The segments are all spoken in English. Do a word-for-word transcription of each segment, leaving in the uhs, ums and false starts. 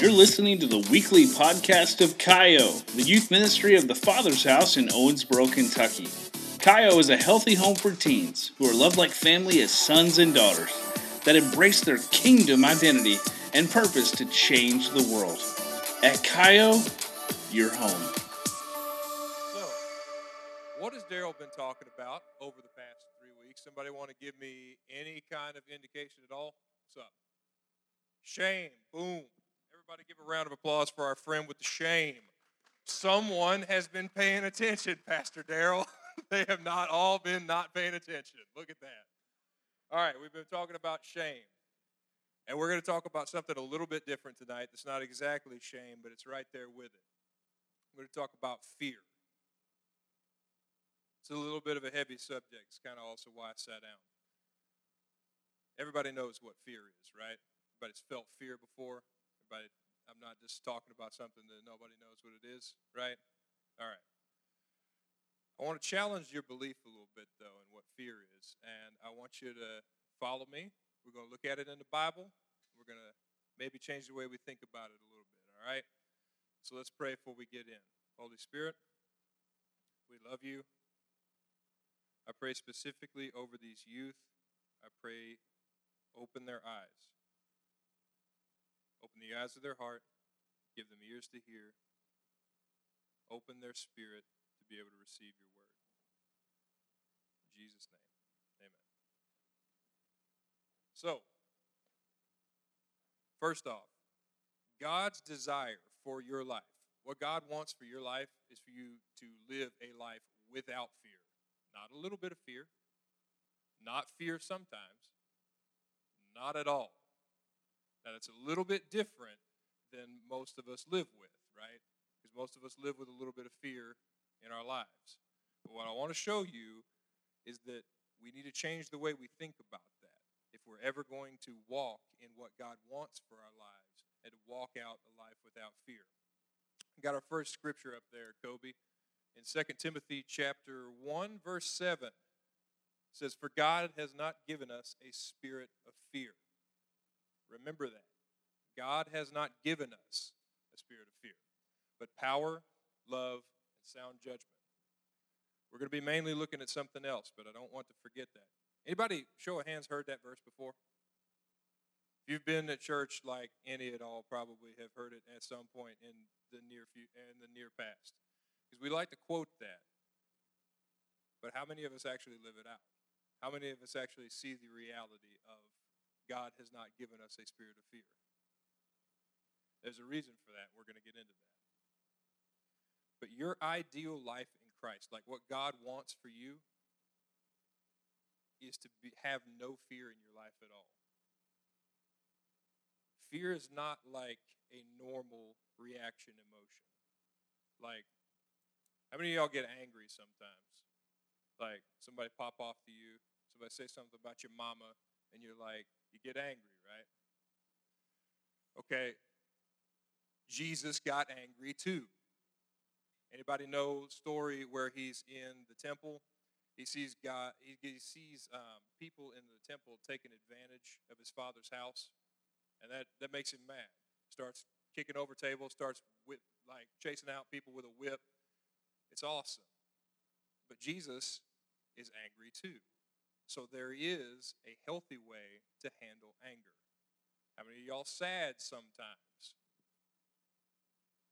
You're listening to the weekly podcast of Cayo, the youth ministry of the Father's House in Owensboro, Kentucky. Cayo is a healthy home for teens who are loved like family as sons and daughters that embrace their kingdom identity and purpose to change the world. At Cayo, you're home. So, what has Daryl been talking about over the past three weeks? Somebody want to give me any kind of indication at all? What's up? Shame. Boom. Everybody give a round of applause for our friend with the shame. Someone has been paying attention, Pastor Daryl. They have not all been not paying attention. Look at that. All right, we've been talking about shame. And we're going to talk about something a little bit different tonight that's not exactly shame, but it's right there with it. We're going to talk about fear. It's a little bit of a heavy subject. It's kind of also why I sat down. Everybody knows what fear is, right? Everybody's felt fear before. Everybody, I'm not just talking about something that nobody knows what it is, right? All right. I want to challenge your belief a little bit, though, in what fear is. And I want you to follow me. We're going to look at it in the Bible. We're going to maybe change the way we think about it a little bit, all right? So let's pray before we get in. Holy Spirit, we love you. I pray specifically over these youth. I pray, open their eyes. Open the eyes of their heart. Give them ears to hear. Open their spirit to be able to receive your word. In Jesus' name, amen. So, first off, God's desire for your life, what God wants for your life is for you to live a life without fear. Not a little bit of fear, not fear sometimes, not at all. Now, that's a little bit different than most of us live with, right? Because most of us live with a little bit of fear in our lives. But what I want to show you is that we need to change the way we think about that if we're ever going to walk in what God wants for our lives and to walk out a life without fear. We've got our first scripture up there, Kobe. In Second Timothy chapter one, verse seven, it says, "For God has not given us a spirit of fear." Remember that. God has not given us a spirit of fear, but power, love, and sound judgment. We're going to be mainly looking at something else, but I don't want to forget that. Anybody, show of hands, heard that verse before? If you've been at church like any at all, probably have heard it at some point in the near future, in the near past. Because we like to quote that, but how many of us actually live it out? How many of us actually see the reality of God has not given us a spirit of fear? There's a reason for that. We're going to get into that. But your ideal life in Christ, like what God wants for you, is to be, have no fear in your life at all. Fear is not like a normal reaction emotion. Like, how many of y'all get angry sometimes? Like, somebody pop off to you, somebody say something about your mama, and you're like, you get angry, right? Okay, Jesus got angry too. Anybody know the story where he's in the temple? He sees God. He sees um, people in the temple taking advantage of his father's house, and that, that makes him mad. Starts kicking over tables, starts whip, like chasing out people with a whip. It's awesome. But Jesus is angry too. So there is a healthy way to handle anger. How many of y'all sad sometimes?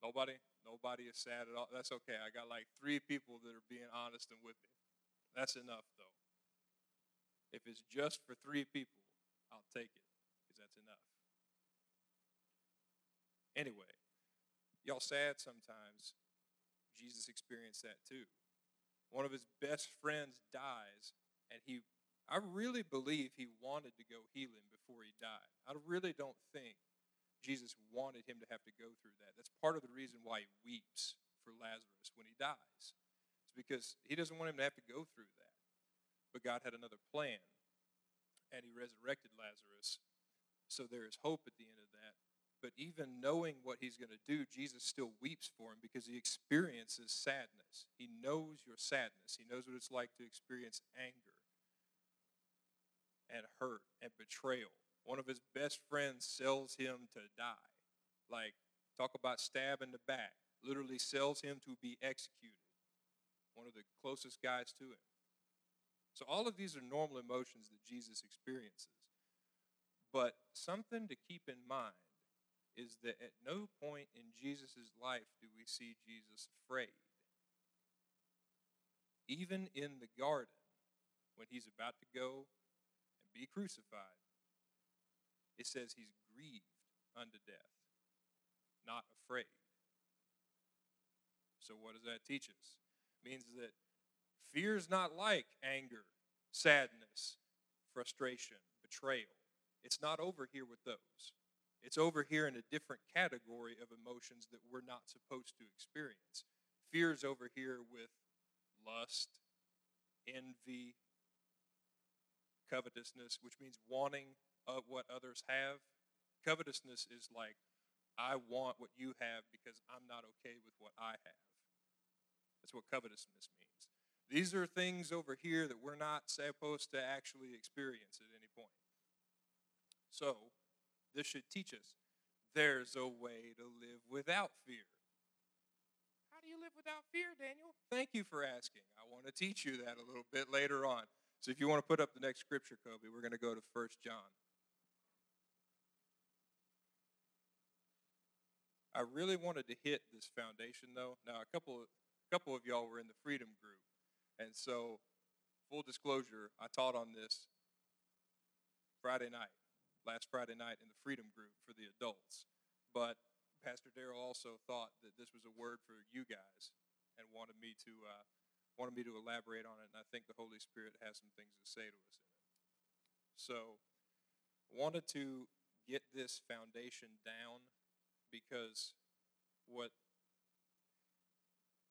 Nobody? Nobody is sad at all. That's okay. I got like three people that are being honest and with me. That's enough, though. If it's just for three people, I'll take it because that's enough. Anyway, y'all sad sometimes. Jesus experienced that too. One of his best friends dies, and he, I really believe he wanted to go heal him before he died. I really don't think Jesus wanted him to have to go through that. That's part of the reason why he weeps for Lazarus when he dies. It's because he doesn't want him to have to go through that. But God had another plan, and he resurrected Lazarus. So there is hope at the end of that. But even knowing what he's going to do, Jesus still weeps for him because he experiences sadness. He knows your sadness. He knows what it's like to experience anger and hurt and betrayal. One of his best friends sells him to die. Like, talk about stab in the back. Literally sells him to be executed. One of the closest guys to him. So all of these are normal emotions that Jesus experiences. But something to keep in mind is that at no point in Jesus' life do we see Jesus afraid. Even in the garden, when he's about to go and be crucified, it says he's grieved unto death, not afraid. So what does that teach us? It means that fear is not like anger, sadness, frustration, betrayal. It's not over here with those. It's over here in a different category of emotions that we're not supposed to experience. Fear is over here with lust, envy, covetousness, which means wanting of what others have. Covetousness is like, I want what you have because I'm not okay with what I have. That's what covetousness means. These are things over here that we're not supposed to actually experience at any point. So, this should teach us, there's a way to live without fear. How do you live without fear, Daniel? Thank you for asking. I want to teach you that a little bit later on. So if you want to put up the next scripture, Kobe, we're going to go to First John. I really wanted to hit this foundation, though. Now, a couple of, a couple of y'all were in the Freedom Group. And so, full disclosure, I taught on this Friday night, last Friday night in the Freedom Group for the adults. But Pastor Daryl also thought that this was a word for you guys and wanted me to uh, wanted me to elaborate on it, and I think the Holy Spirit has some things to say to us in it. So wanted to get this foundation down because what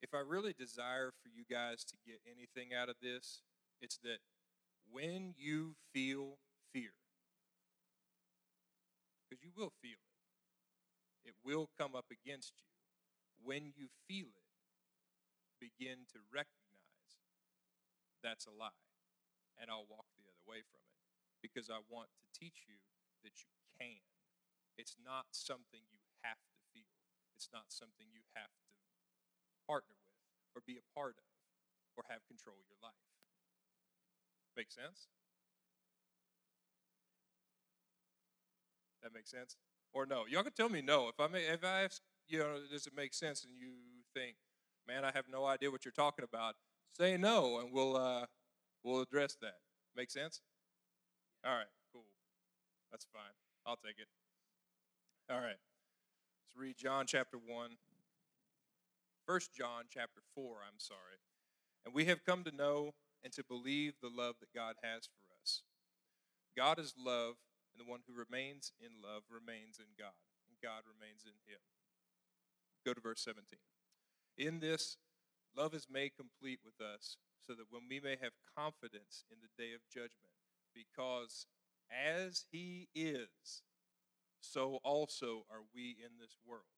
if I really desire for you guys to get anything out of this, it's that when you feel fear, because you will feel it, it will come up against you. When you feel it, begin to recognize that's a lie, and I'll walk the other way from it because I want to teach you that you can. It's not something you have to feel. It's not something you have to partner with or be a part of or have control your life. Make sense? That makes sense? Or no? Y'all can tell me no. If I may, if I ask, you know, does it make sense and you think, man, I have no idea what you're talking about, say no, and we'll uh, we'll address that. Make sense? All right, cool. That's fine. I'll take it. All right. Let's read John chapter one. First John chapter four, I'm sorry. And we have come to know and to believe the love that God has for us. God is love, and the one who remains in love remains in God, and God remains in him. Go to verse seventeen. In this, love is made complete with us so that when we may have confidence in the day of judgment, because as he is, so also are we in this world.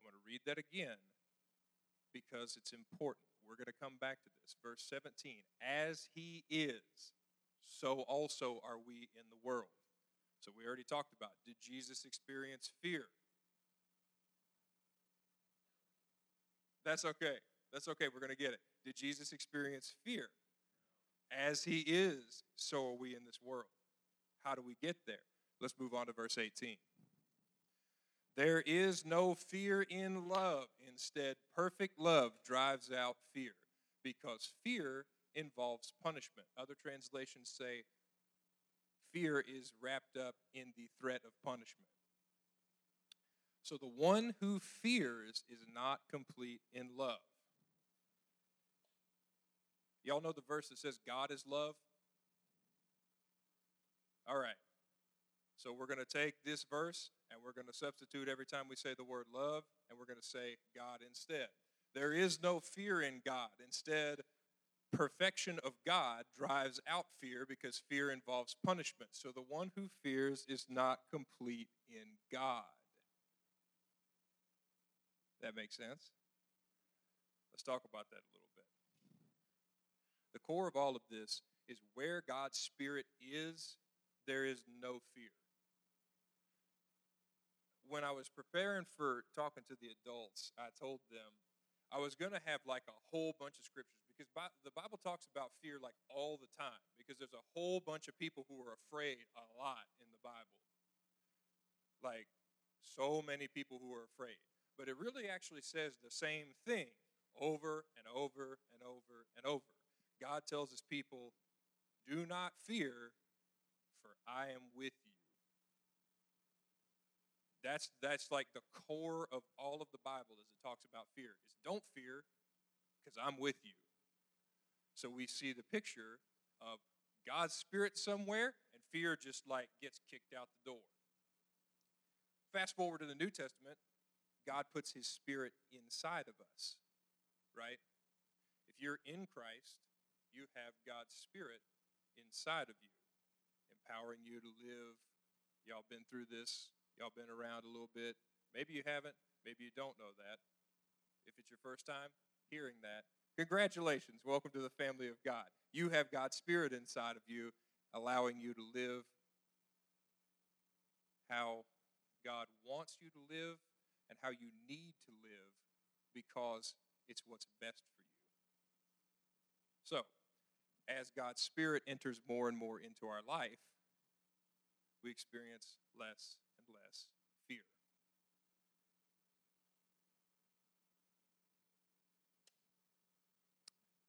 I'm going to read that again because it's important. We're going to come back to this. Verse seventeen, as he is, so also are we in the world. So we already talked about, did Jesus experience fear? That's okay. That's okay, we're going to get it. Did Jesus experience fear? As he is, so are we in this world. How do we get there? Let's move on to verse eighteen. There is no fear in love. Instead, perfect love drives out fear because fear involves punishment. Other translations say fear is wrapped up in the threat of punishment. So the one who fears is not complete in love. Y'all know the verse that says God is love? All right. So we're going to take this verse and we're going to substitute every time we say the word love and we're going to say God instead. There is no fear in God. Instead, perfection of God drives out fear because fear involves punishment. So the one who fears is not complete in God. That makes sense? Let's talk about that a little bit. The core of all of this is where God's Spirit is, there is no fear. when I was preparing for talking to the adults, I told them I was going to have like a whole bunch of scriptures, because by, the Bible talks about fear like all the time, because there's a whole bunch of people who are afraid a lot in the Bible. Like so many people who are afraid. But it really actually says the same thing over and over and over and over. God tells his people, do not fear, for I am with you. That's that's like the core of all of the Bible as it talks about fear, is don't fear, because I'm with you. So we see the picture of God's Spirit somewhere, and fear just like gets kicked out the door. Fast forward to the New Testament, God puts his Spirit inside of us, right? If you're in Christ, you have God's Spirit inside of you, empowering you to live. Y'all been through this. Y'all been around a little bit. Maybe you haven't. Maybe you don't know that. If it's your first time hearing that, congratulations. Welcome to the family of God. You have God's Spirit inside of you, allowing you to live how God wants you to live and how you need to live, because it's what's best for you. So, as God's Spirit enters more and more into our life, we experience less and less fear.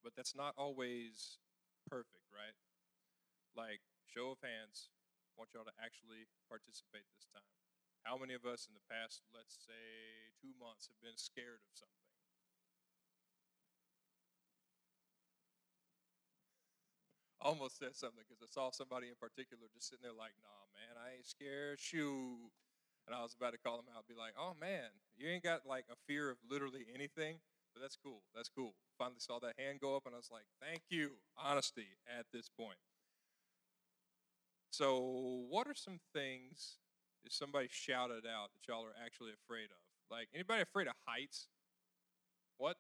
But that's not always perfect, right? Like, show of hands, I want y'all to actually participate this time. How many of us in the past, let's say, two months have been scared of something? Almost said something, because I saw somebody in particular just sitting there like, nah, man, I ain't scared, shoot. And I was about to call him out and be like, oh, man, you ain't got, like, a fear of literally anything, but that's cool. That's cool. Finally saw that hand go up, and I was like, thank you, honesty at this point. So what are some things that somebody shouted out that y'all are actually afraid of? Like, anybody afraid of heights? What?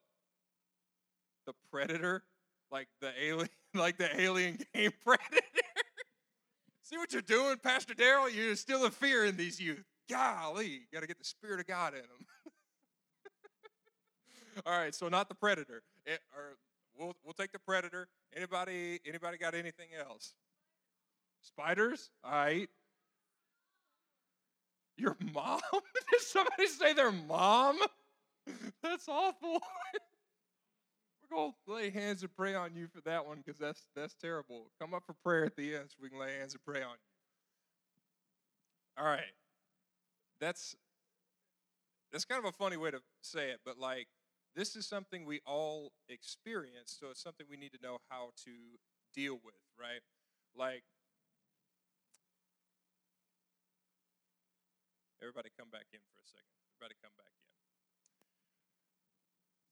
The Predator? Like the alien, like the alien game Predator. See what you're doing, Pastor Daryl? You're instilling fear in these youth. Golly, you got to get the Spirit of God in them. All right, so not the Predator. It, or we'll we'll take the Predator. Anybody anybody got anything else? Spiders? All right. Your mom? Did somebody say their mom? That's awful. Go lay hands and pray on you for that one, because that's that's terrible. Come up for prayer at the end so we can lay hands and pray on you. All right. That's that's kind of a funny way to say it, but like this is something we all experience, so it's something we need to know how to deal with, right? Like, everybody come back in for a second. Everybody come back in.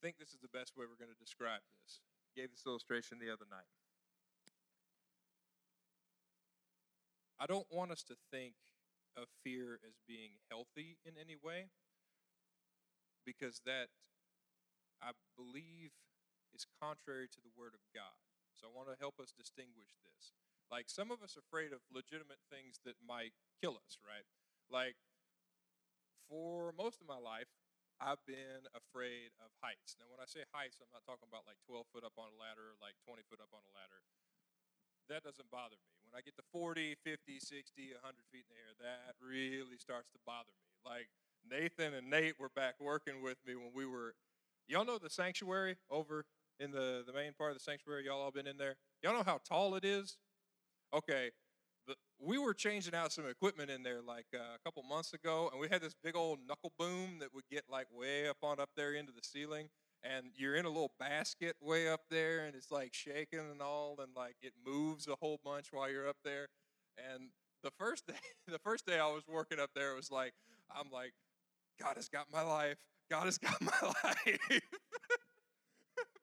I think this is the best way we're going to describe this. Gave this illustration the other night. I don't want us to think of fear as being healthy in any way, because that, I believe, is contrary to the Word of God. So I want to help us distinguish this. Like, some of us are afraid of legitimate things that might kill us, right? Like, for most of my life, I've been afraid of heights. Now, when I say heights, I'm not talking about like twelve foot up on a ladder or like twenty foot up on a ladder. That doesn't bother me. When I get to forty, fifty, sixty, one hundred feet in the air, that really starts to bother me. Like, Nathan and Nate were back working with me when we were, y'all know the sanctuary over in the, the main part of the sanctuary? Y'all all been in there? Y'all know how tall it is? Okay. We were changing out some equipment in there like uh, a couple months ago, and we had this big old knuckle boom that would get like way up on up there into the ceiling, and you're in a little basket way up there, and it's like shaking and all, and like it moves a whole bunch while you're up there. And the first day, the first day I was working up there, it was like, I'm like, God has got my life. God has got my life.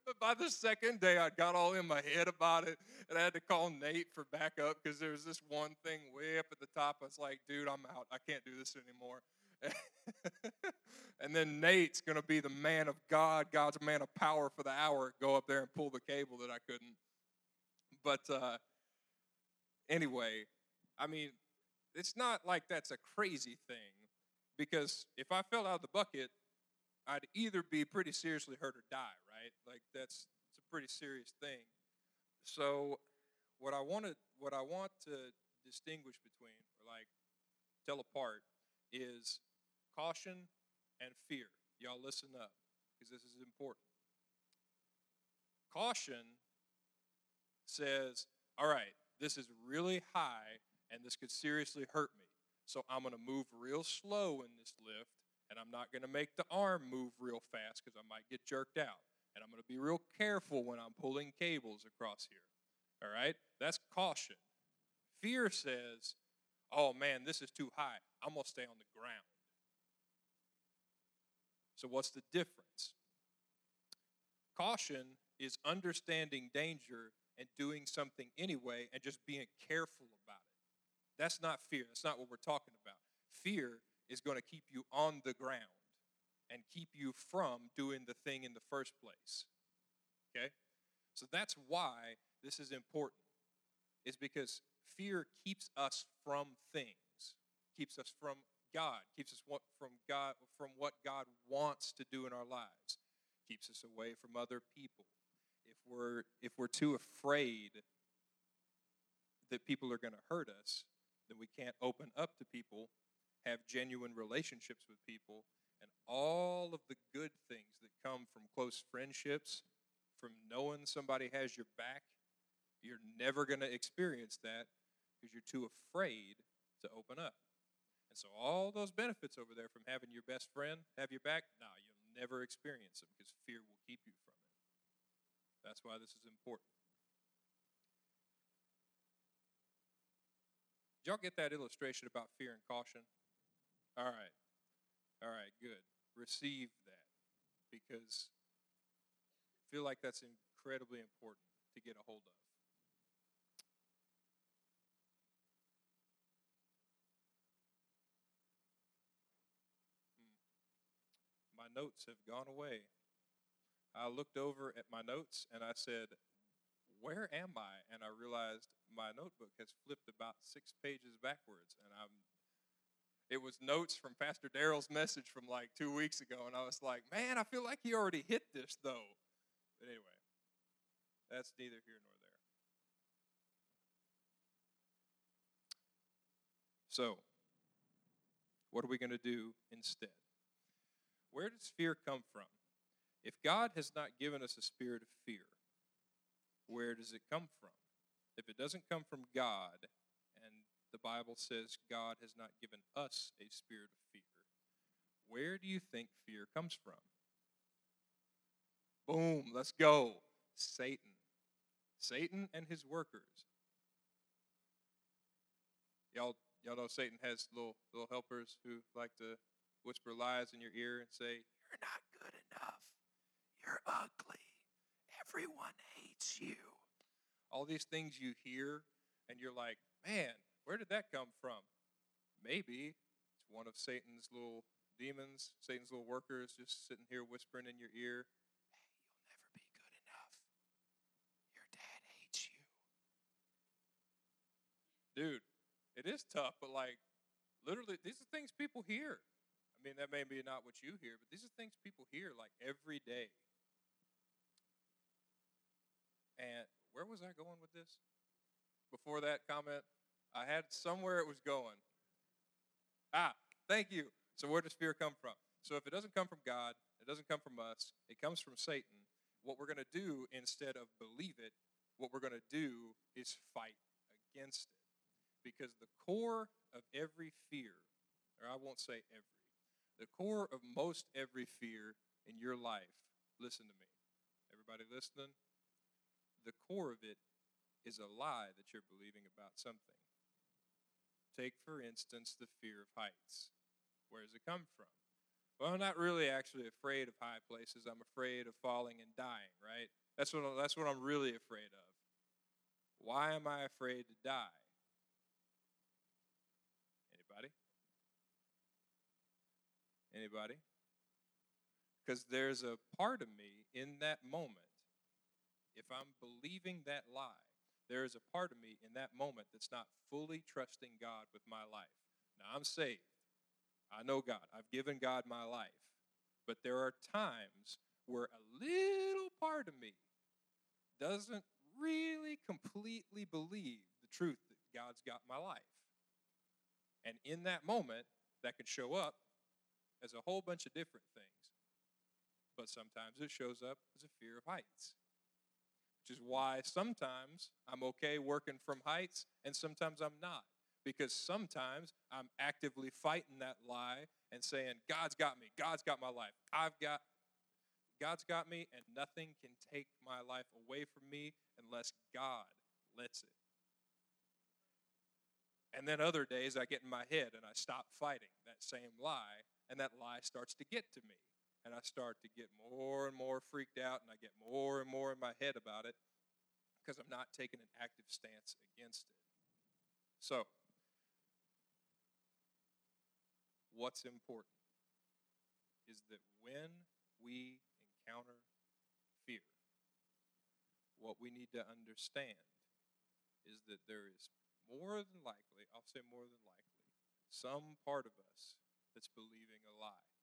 But by the second day, I got all in my head about it, and I had to call Nate for backup because there was this one thing way up at the top. I was like, dude, I'm out. I can't do this anymore. And then Nate's going to be the man of God, God's man of power for the hour, go up there and pull the cable that I couldn't. But uh, anyway, I mean, it's not like that's a crazy thing, Because if I fell out of the bucket, I'd either be pretty seriously hurt or die, right? Like that's it's a pretty serious thing. So what I wanted, what I want to distinguish between, or like tell apart, is caution and fear. Y'all listen up, because this is important. Caution says, all right, this is really high, and this could seriously hurt me. So I'm going to move real slow in this lift, and I'm not going to make the arm move real fast because I might get jerked out. And I'm going to be real careful when I'm pulling cables across here. All right? That's caution. Fear says, oh, man, this is too high. I'm going to stay on the ground. So what's the difference? Caution is understanding danger and doing something anyway and just being careful about it. That's not fear. That's not what we're talking about. Fear is going to keep you on the ground and keep you from doing the thing in the first place. Okay? So that's why this is important. It's because fear keeps us from things, keeps us from God, keeps us from God, from what God wants to do in our lives, keeps us away from other people. If we're if we're too afraid that people are going to hurt us, then we can't open up to people, have genuine relationships with people, and all of the good things that come from close friendships, from knowing somebody has your back. You're never going to experience that because you're too afraid to open up. And so all those benefits over there from having your best friend have your back, nah, you'll never experience them because fear will keep you from it. That's why this is important. Did y'all get that illustration about fear and caution? All right. All right, good. Receive that, because I feel like that's incredibly important to get a hold of. Hmm. My notes have gone away. I looked over at my notes and I said, where am I? And I realized my notebook has flipped about six pages backwards, and I'm It was notes from Pastor Daryl's message from like two weeks ago, and I was like, man, I feel like he already hit this, though. But anyway, that's neither here nor there. So, what are we going to do instead? Where does fear come from? If God has not given us a spirit of fear, where does it come from? If it doesn't come from God, and the Bible says God has not given us a spirit of fear, where do you think fear comes from? Boom, let's go. Satan. Satan and his workers. Y'all, y'all know Satan has little little helpers who like to whisper lies in your ear and say, you're not good enough. You're ugly. Everyone hates you. All these things you hear, and you're like, man, where did that come from? Maybe it's one of Satan's little demons, Satan's little workers just sitting here whispering in your ear, hey, you'll never be good enough. Your dad hates you. Dude, it is tough, but like, literally, these are things people hear. I mean, that may be not what you hear, but these are things people hear like every day. And where was I going with this? Before that comment, I had somewhere it was going. Ah, thank you. So where does fear come from? So if it doesn't come from God, it doesn't come from us, it comes from Satan. What we're going to do instead of believe it, what we're going to do is fight against it. Because the core of every fear, or I won't say every, the core of most every fear in your life, listen to me, everybody listening, the core of it is a lie that you're believing about something. Take, for instance, the fear of heights. Where does it come from? Well, I'm not really actually afraid of high places. I'm afraid of falling and dying, right? That's what, that's what I'm really afraid of. Why am I afraid to die? Anybody? Anybody? Because there's a part of me in that moment, if I'm believing that lie, there is a part of me in that moment that's not fully trusting God with my life. Now, I'm saved. I know God. I've given God my life. But there are times where a little part of me doesn't really completely believe the truth that God's got my life. And in that moment, that could show up as a whole bunch of different things. But sometimes it shows up as a fear of heights, which is why sometimes I'm okay working from heights and sometimes I'm not. Because sometimes I'm actively fighting that lie and saying, God's got me, God's got my life. I've got, God's got me, and nothing can take my life away from me unless God lets it. And then other days I get in my head and I stop fighting that same lie, and that lie starts to get to me. And I start to get more and more freaked out, and I get more and more in my head about it because I'm not taking an active stance against it. So, what's important is that when we encounter fear, what we need to understand is that there is more than likely, I'll say more than likely, some part of us that's believing a lie.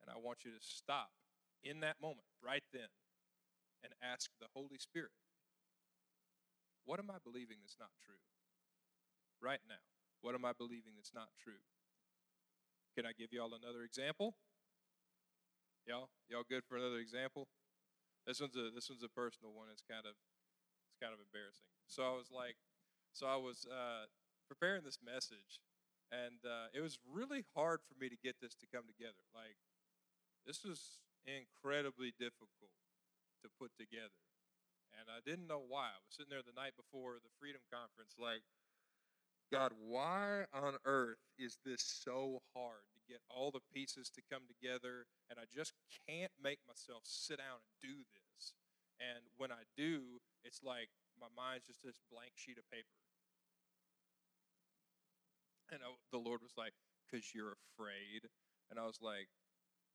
And I want you to stop in that moment, right then, and ask the Holy Spirit, what am I believing that's not true? Right now, what am I believing that's not true? Can I give y'all another example? Y'all, y'all good for another example? This one's a this one's a personal one. It's kind of it's kind of embarrassing. So I was like, so I was uh, preparing this message, and uh, it was really hard for me to get this to come together. Like, this was incredibly difficult to put together. And I didn't know why. I was sitting there the night before the Freedom Conference like, God, why on earth is this so hard to get all the pieces to come together? And I just can't make myself sit down and do this. And when I do, it's like my mind's just this blank sheet of paper. And I, the Lord was like, because you're afraid. And I was like,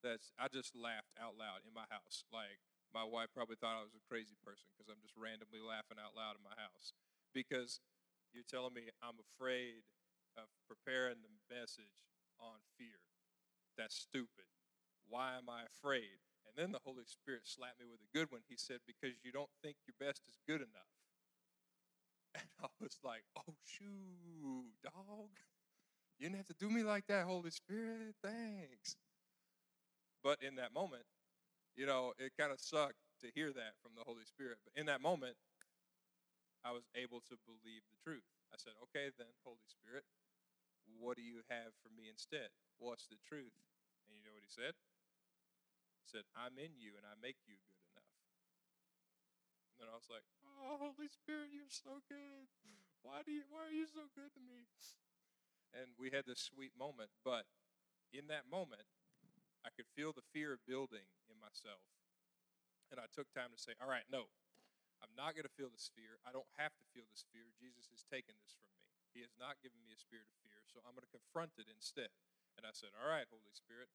That's, I just laughed out loud in my house. Like, my wife probably thought I was a crazy person because I'm just randomly laughing out loud in my house. Because you're telling me I'm afraid of preparing the message on fear. That's stupid. Why am I afraid? And then the Holy Spirit slapped me with a good one. He said, because you don't think your best is good enough. And I was like, oh, shoot, dog. You didn't have to do me like that, Holy Spirit. Thanks. But in that moment, you know, it kind of sucked to hear that from the Holy Spirit. But in that moment, I was able to believe the truth. I said, okay, then, Holy Spirit, what do you have for me instead? What's the truth? And you know what he said? He said, I'm in you and I make you good enough. And then I was like, oh, Holy Spirit, you're so good. Why do you, why are you so good to me? And we had this sweet moment. But in that moment, I could feel the fear building in myself. And I took time to say, all right, no, I'm not going to feel this fear. I don't have to feel this fear. Jesus has taken this from me. He has not given me a spirit of fear, so I'm going to confront it instead. And I said, all right, Holy Spirit,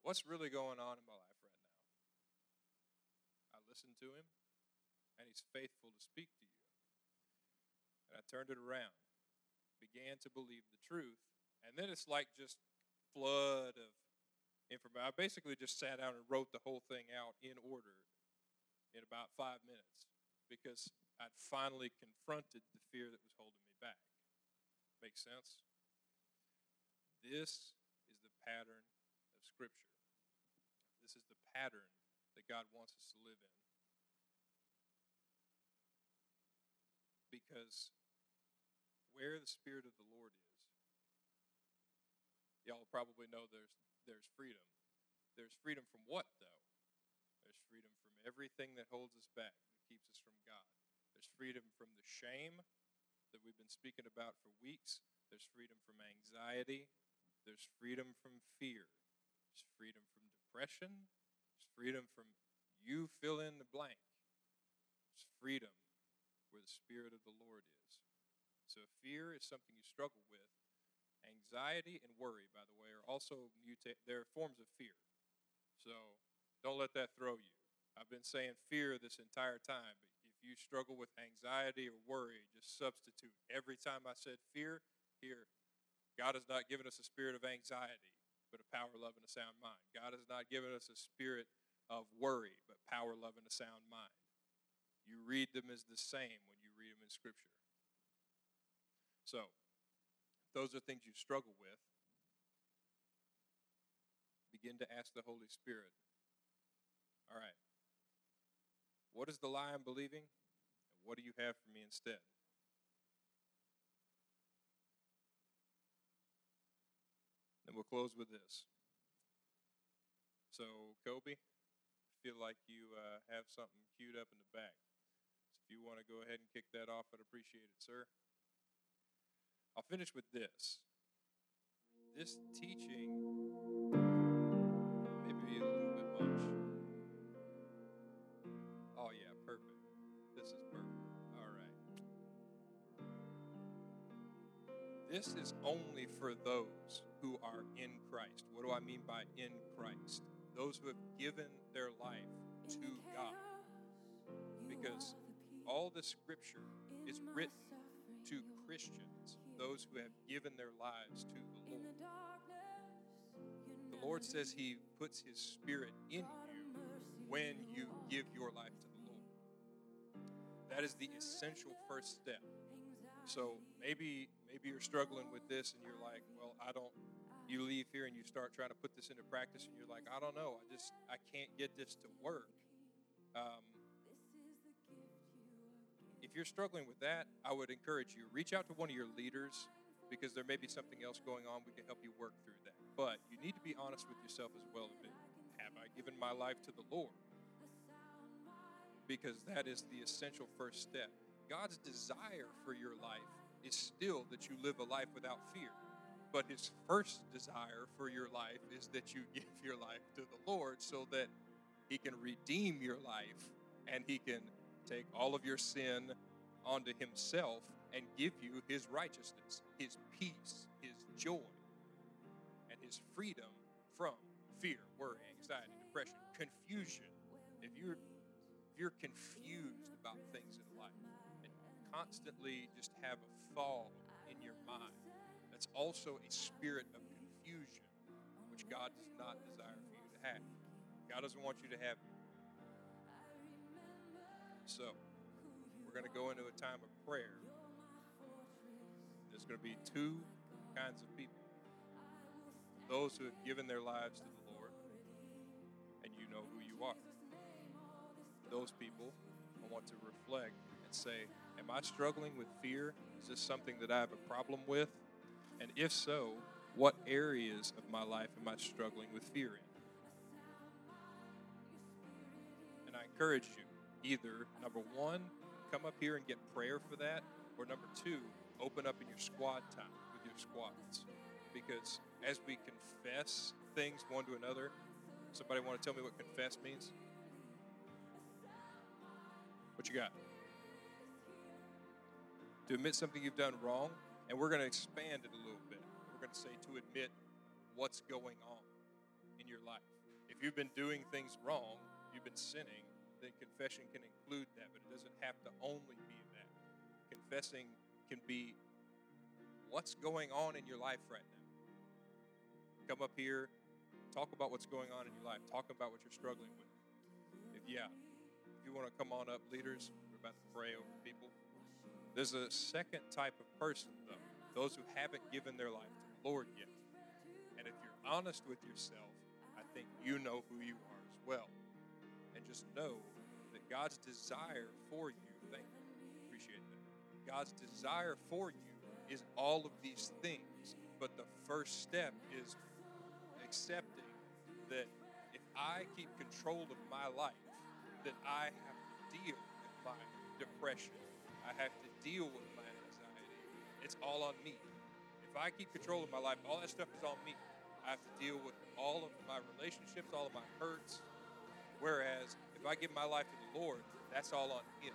what's really going on in my life right now? I listened to him, and he's faithful to speak to you. And I turned it around, began to believe the truth, and then it's like just flood of information. I basically just sat down and wrote the whole thing out in order in about five minutes because I'd finally confronted the fear that was holding me back. Makes sense? This is the pattern of Scripture. This is the pattern that God wants us to live in. Because where the Spirit of the Lord is, y'all probably know there's There's freedom. There's freedom from what, though? There's freedom from everything that holds us back, that keeps us from God. There's freedom from the shame that we've been speaking about for weeks. There's freedom from anxiety. There's freedom from fear. There's freedom from depression. There's freedom from you fill in the blank. There's freedom where the Spirit of the Lord is. So if fear is something you struggle with, anxiety and worry, by the way, are also muta- they're forms of fear. So don't let that throw you. I've been saying fear this entire time, but if you struggle with anxiety or worry, just substitute. Every time I said fear, here, God has not given us a spirit of anxiety, but of power, love, and a sound mind. God has not given us a spirit of worry, but power, love, and a sound mind. You read them as the same when you read them in Scripture. So, if those are things you struggle with, begin to ask the Holy Spirit, all right, what is the lie I'm believing, and what do you have for me instead? And we'll close with this. So, Kobe, I feel like you uh, have something queued up in the back. So if you want to go ahead and kick that off, I'd appreciate it, sir. I'll finish with this. This teaching may be a little bit much. Oh, yeah, perfect. This is perfect. All right. This is only for those who are in Christ. What do I mean by in Christ? Those who have given their life to God. Because all the Scripture is written to Christians, those who have given their lives to the Lord. The Lord says He puts His Spirit in you when you give your life to the Lord. That is the essential first step. So maybe maybe you're struggling with this and you're like, well, I don't, you leave here and you start trying to put this into practice and you're like, I don't know, I just, I can't get this to work. Um, if you're struggling with that, I would encourage you, reach out to one of your leaders because there may be something else going on. We can help you work through that. But you need to be honest with yourself as well a bit. Have I given my life to the Lord? Because that is the essential first step. God's desire for your life is still that you live a life without fear. But His first desire for your life is that you give your life to the Lord so that He can redeem your life and He can take all of your sin onto Himself and give you His righteousness, His peace, His joy, and His freedom from fear, worry, anxiety, depression, confusion. If you're, if you're confused about things in life, constantly just have a fog in your mind. That's also a spirit of confusion, which God does not desire for you to have. God doesn't want you to have it. So, we're going to go into a time of prayer. There's going to be two kinds of people. Those who have given their lives to the Lord, and you know who you are. Those people, I want to reflect and say, am I struggling with fear? Is this something that I have a problem with? And if so, what areas of my life am I struggling with fear in? And I encourage you, either, number one, come up here and get prayer for that, or number two, open up in your squad time with your squads. Because as we confess things one to another, somebody want to tell me what confess means? What you got? To admit something you've done wrong, and we're going to expand it a little bit. We're going to say to admit what's going on in your life. If you've been doing things wrong, you've been sinning, then confession can include that, but it doesn't have to only be that. Confessing can be what's going on in your life right now. Come up here, talk about what's going on in your life, talk about what you're struggling with. If, yeah, if you want to come on up, leaders, we're about to pray over people. There's a second type of person, though, those who haven't given their life to the Lord yet. And if you're honest with yourself, I think you know who you are as well. And just know that God's desire for you, thank you, appreciate that. God's desire for you is all of these things, but the first step is accepting that if I keep control of my life, that I have to deal with my depression. I have to deal with my anxiety. It's all on me. If I keep control of my life, all that stuff is on me. I have to deal with all of my relationships, all of my hurts. Whereas if I give my life to the Lord, that's all on Him.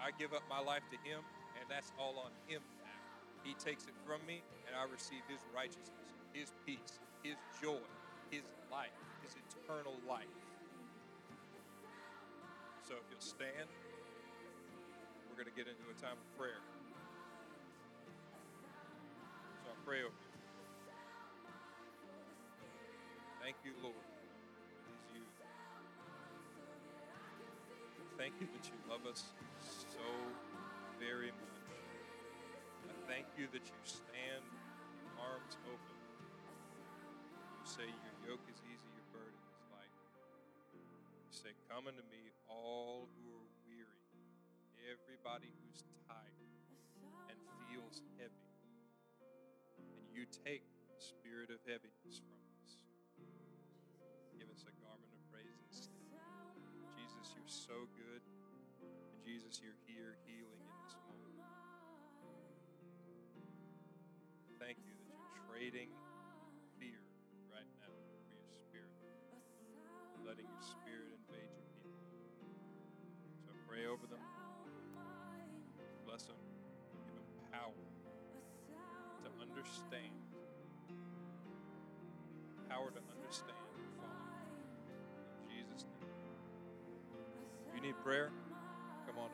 I give up my life to Him, and that's all on Him now. He takes it from me, and I receive His righteousness, His peace, His joy, His life, His eternal life. So if you'll stand, we're going to get into a time of prayer. pray over you. Thank you, Lord. You. Thank you that you love us so very much. I thank you that you stand, your arms open. You say your yoke is easy, your burden is light. You say, come unto me, all who are weary, everybody who's tired and feels heavy. And you take the spirit of heaviness from us. Give us a garment of praise instead. Jesus, you're so good. And Jesus, you're here healing in this moment. Thank you that you're trading fear right now for your spirit. You're letting your spirit invade your people. So pray over them. Bless them. Give them power to understand. Power to understand and follow. In Jesus' name. If you need prayer, come on up.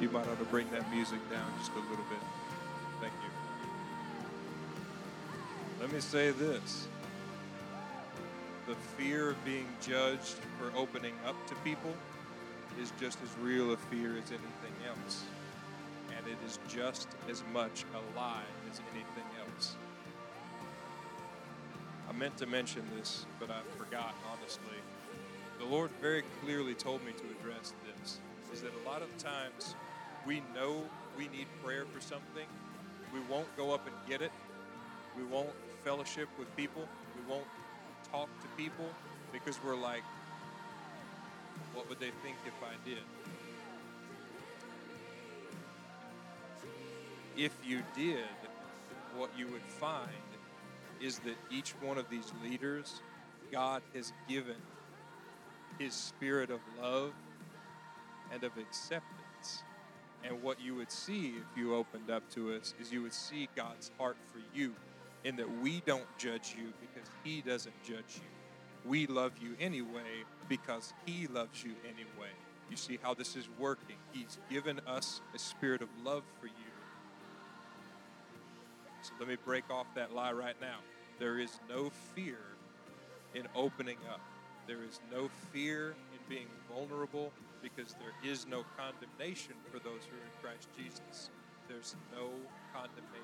You might ought to bring that music down just a little bit. Thank you. Let me say this. The fear of being judged for opening up to people is just as real a fear as anything else. And it is just as much a lie as anything else. I meant to mention this, but I forgot, honestly. The Lord very clearly told me to address this, is that a lot of times we know we need prayer for something. We won't go up and get it. We won't fellowship with people. We won't talk to people because we're like, what would they think if I did? If you did, what you would find is that each one of these leaders, God has given his spirit of love and of acceptance. And what you would see if you opened up to us is you would see God's heart for you, in that we don't judge you because he doesn't judge you. We love you anyway because he loves you anyway. You see how this is working. He's given us a spirit of love for you. So let me break off that lie right now. There is no fear in opening up. There is no fear in being vulnerable, because there is no condemnation for those who are in Christ Jesus. There's no condemnation.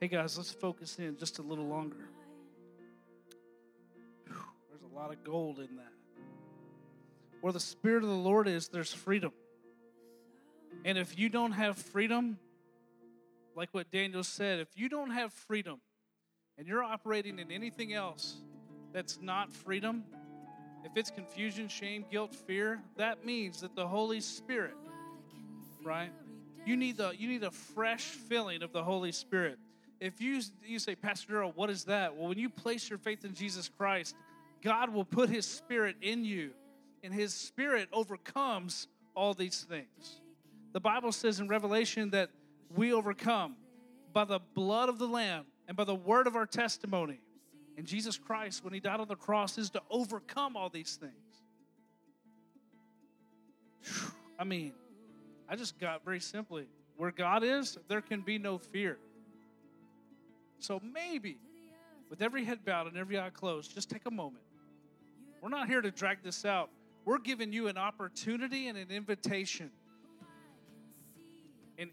Hey guys, let's focus in just a little longer. There's a lot of gold in that. Where the Spirit of the Lord is, there's freedom. And if you don't have freedom, like what Daniel said, if you don't have freedom and you're operating in anything else that's not freedom, if it's confusion, shame, guilt, fear, that means that the Holy Spirit, right? You need the you need a fresh filling of the Holy Spirit. If you, you say, Pastor Daryl, what is that? Well, when you place your faith in Jesus Christ, God will put his spirit in you, and his spirit overcomes all these things. The Bible says in Revelation that we overcome by the blood of the Lamb and by the word of our testimony. And Jesus Christ, when he died on the cross, is to overcome all these things. Whew, I mean, I just got very simply, where God is, there can be no fear. So maybe, with every head bowed and every eye closed, just take a moment We're not here to drag this out. We're giving you an opportunity and an invitation. And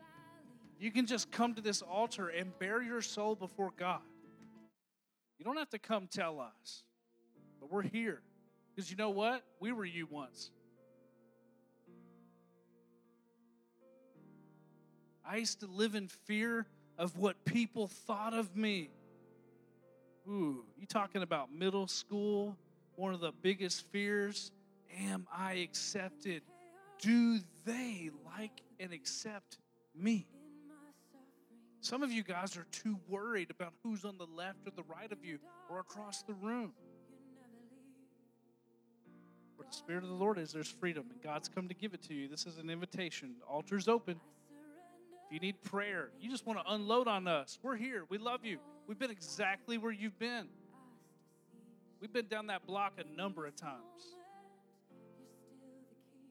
you can just come to this altar and bare your soul before God. You don't have to come tell us, but we're here. Because you know what? We were you once. I used to live in fear of what people thought of me. Ooh, you talking about middle school? One of the biggest fears. Am I accepted? Do they like and accept me? Some of you guys are too worried about who's on the left or the right of you or across the room. Where the Spirit of the Lord is, there's freedom, and God's come to give it to you. This is an invitation. The altar's open. If you need prayer, you just want to unload on us, we're here. We love you. We've been exactly where you've been. We've been down that block a number of times.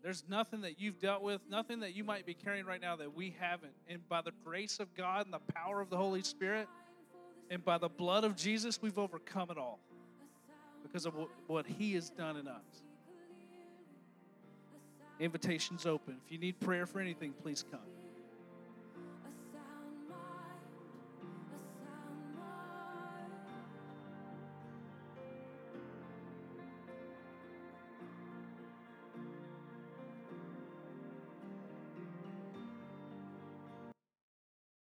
There's nothing that you've dealt with, nothing that you might be carrying right now that we haven't. And by the grace of God and the power of the Holy Spirit and by the blood of Jesus, we've overcome it all because of what He has done in us. Invitation's open. If you need prayer for anything, please come.